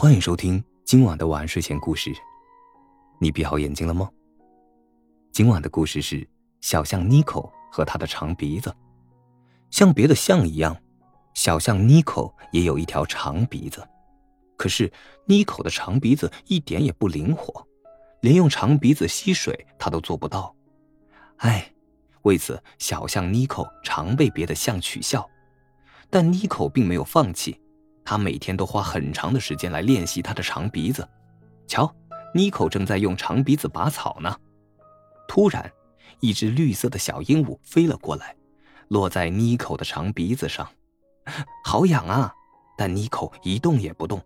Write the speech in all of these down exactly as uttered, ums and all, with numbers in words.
欢迎收听今晚的晚安睡前故事。你闭好眼睛了吗？今晚的故事是小象妮可和他的长鼻子。像别的象一样，小象妮可也有一条长鼻子，可是妮可的长鼻子一点也不灵活，连用长鼻子吸水他都做不到。哎，为此小象妮可常被别的象取笑，但妮可并没有放弃。他每天都花很长的时间来练习他的长鼻子。瞧，妮可正在用长鼻子拔草呢。突然，一只绿色的小鹦鹉飞了过来，落在妮可的长鼻子上。好痒啊！但妮可一动也不动。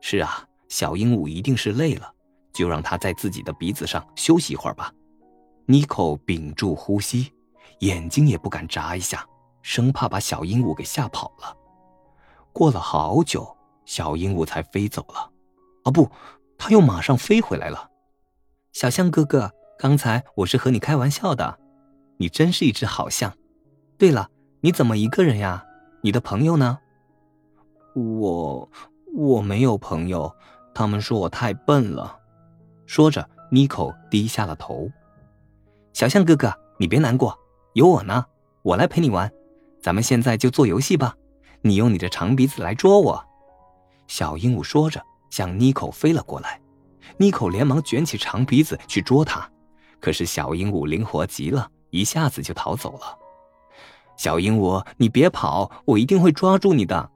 是啊，小鹦鹉一定是累了，就让它在自己的鼻子上休息一会儿吧。妮可屏住呼吸，眼睛也不敢眨一下，生怕把小鹦鹉给吓跑了。过了好久，小鹦鹉才飞走了。啊不，它又马上飞回来了。小象哥哥，刚才我是和你开玩笑的，你真是一只好象。对了，你怎么一个人呀？你的朋友呢？我……我没有朋友，他们说我太笨了。说着，妮可低下了头。小象哥哥，你别难过，有我呢，我来陪你玩。咱们现在就做游戏吧。你用你的长鼻子来捉我。小鹦鹉说着向妮可飞了过来，妮可连忙卷起长鼻子去捉它，可是小鹦鹉灵活极了，一下子就逃走了。小鹦鹉，你别跑，我一定会抓住你的。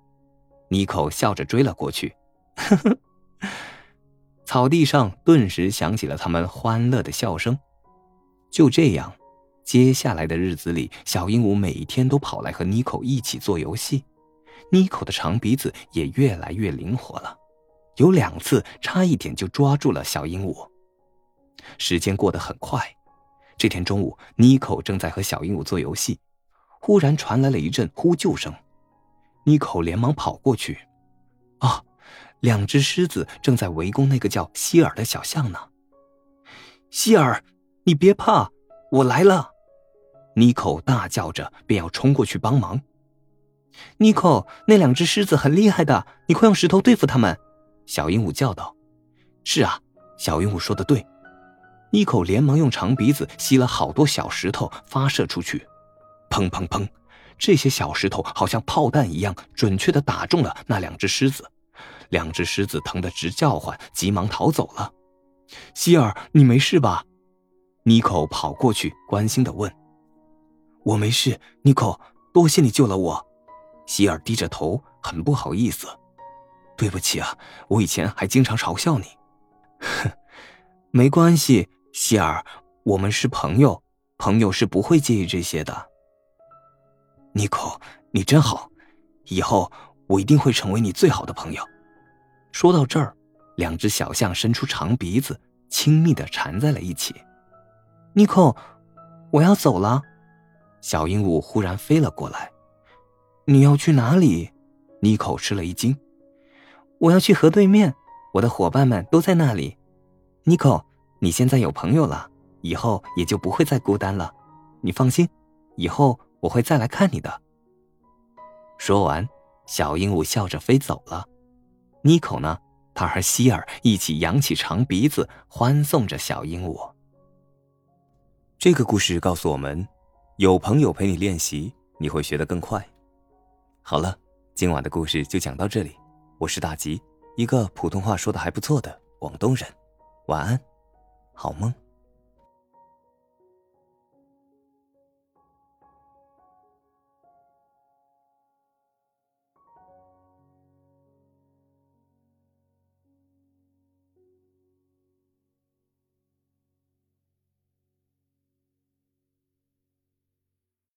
妮可笑着追了过去。呵呵，草地上顿时响起了他们欢乐的笑声。就这样，接下来的日子里，小鹦鹉每天都跑来和妮可一起做游戏。妮可的长鼻子也越来越灵活了，有两次差一点就抓住了小鹦鹉。时间过得很快，这天中午，妮可正在和小鹦鹉做游戏，忽然传来了一阵呼救声。妮可连忙跑过去，啊，两只狮子正在围攻那个叫希尔的小象呢。希尔，你别怕，我来了！妮可大叫着便要冲过去帮忙。妮可，那两只狮子很厉害的，你快用石头对付他们。小鹦鹉叫道。是啊，小鹦鹉说的对。妮可连忙用长鼻子吸了好多小石头发射出去，砰砰砰，这些小石头好像炮弹一样准确地打中了那两只狮子。两只狮子疼得直叫唤，急忙逃走了。希尔，你没事吧？妮可跑过去关心地问。我没事，妮可，多谢你救了我。希尔低着头，很不好意思。对不起啊，我以前还经常嘲笑你。哼，没关系，希尔，我们是朋友，朋友是不会介意这些的。妮可，你真好，以后我一定会成为你最好的朋友。说到这儿，两只小象伸出长鼻子，亲密地缠在了一起。妮可，我要走了。小鹦鹉忽然飞了过来。你要去哪里？妮可吃了一惊。我要去河对面，我的伙伴们都在那里。妮可，你现在有朋友了，以后也就不会再孤单了。你放心，以后我会再来看你的。说完，小鹦鹉笑着飞走了。妮可呢，他和希尔一起扬起长鼻子，欢送着小鹦鹉。这个故事告诉我们，有朋友陪你练习，你会学得更快。好了，今晚的故事就讲到这里。我是大吉，一个普通话说得还不错的广东人。晚安，好梦。